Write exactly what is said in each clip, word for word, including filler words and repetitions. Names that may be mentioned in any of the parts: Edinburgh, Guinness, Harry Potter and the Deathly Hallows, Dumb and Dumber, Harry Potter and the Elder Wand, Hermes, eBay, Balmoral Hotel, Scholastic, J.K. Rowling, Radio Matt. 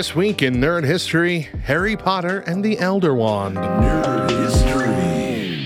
This week in Nerd History, Harry Potter and the Elder Wand. Nerd History.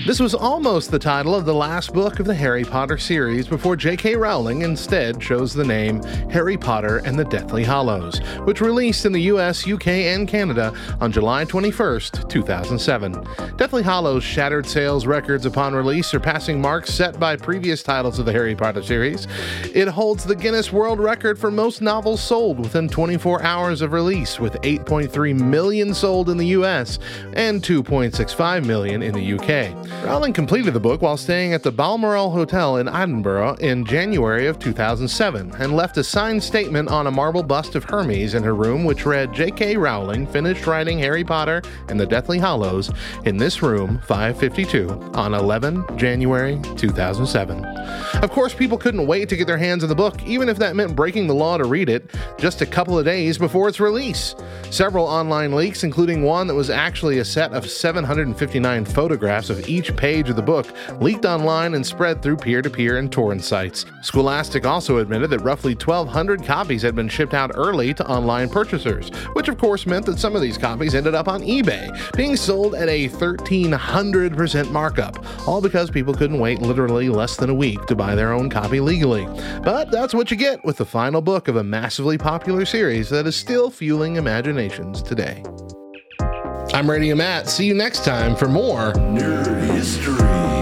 This was almost the title of the last book of the Harry Potter series before J K. Rowling instead chose the name Harry Potter and the Deathly Hallows, which released in the U S, U K, and Canada on July twenty-first, two thousand seven. Deathly Hallows shattered sales records upon release, surpassing marks set by previous titles of the Harry Potter series. It holds the Guinness World Record for most novels sold within twenty-four hours of release, with eight point three million sold in the U S and two point six five million in the U K. Rowling completed the book while staying at the Balmoral Hotel in Edinburgh in January of two thousand seven and left a signed statement on a marble bust of Hermes in her room which read, J K. Rowling finished writing Harry Potter and the Deathly Hallows in this room, five fifty-two, on eleven January two thousand seven. Of course, people couldn't wait to get their hands on the book, even if that meant breaking the law to read it just a couple of days before its release. Several online leaks, including one that was actually a set of seven hundred fifty-nine photographs of each page of the book, leaked online and spread through peer-to-peer and torrent sites. Scholastic also admitted that roughly twelve hundred copies had been shipped out early to online purchasers, which of course meant that some of these copies ended up on eBay, being sold at a thirteen hundred percent markup, all because people couldn't wait literally less than a week to buy their own copy legally. But that's what you get with the final book of a massively popular series that is still fueling imaginations today. I'm Radio Matt. See you next time for more Nerd History.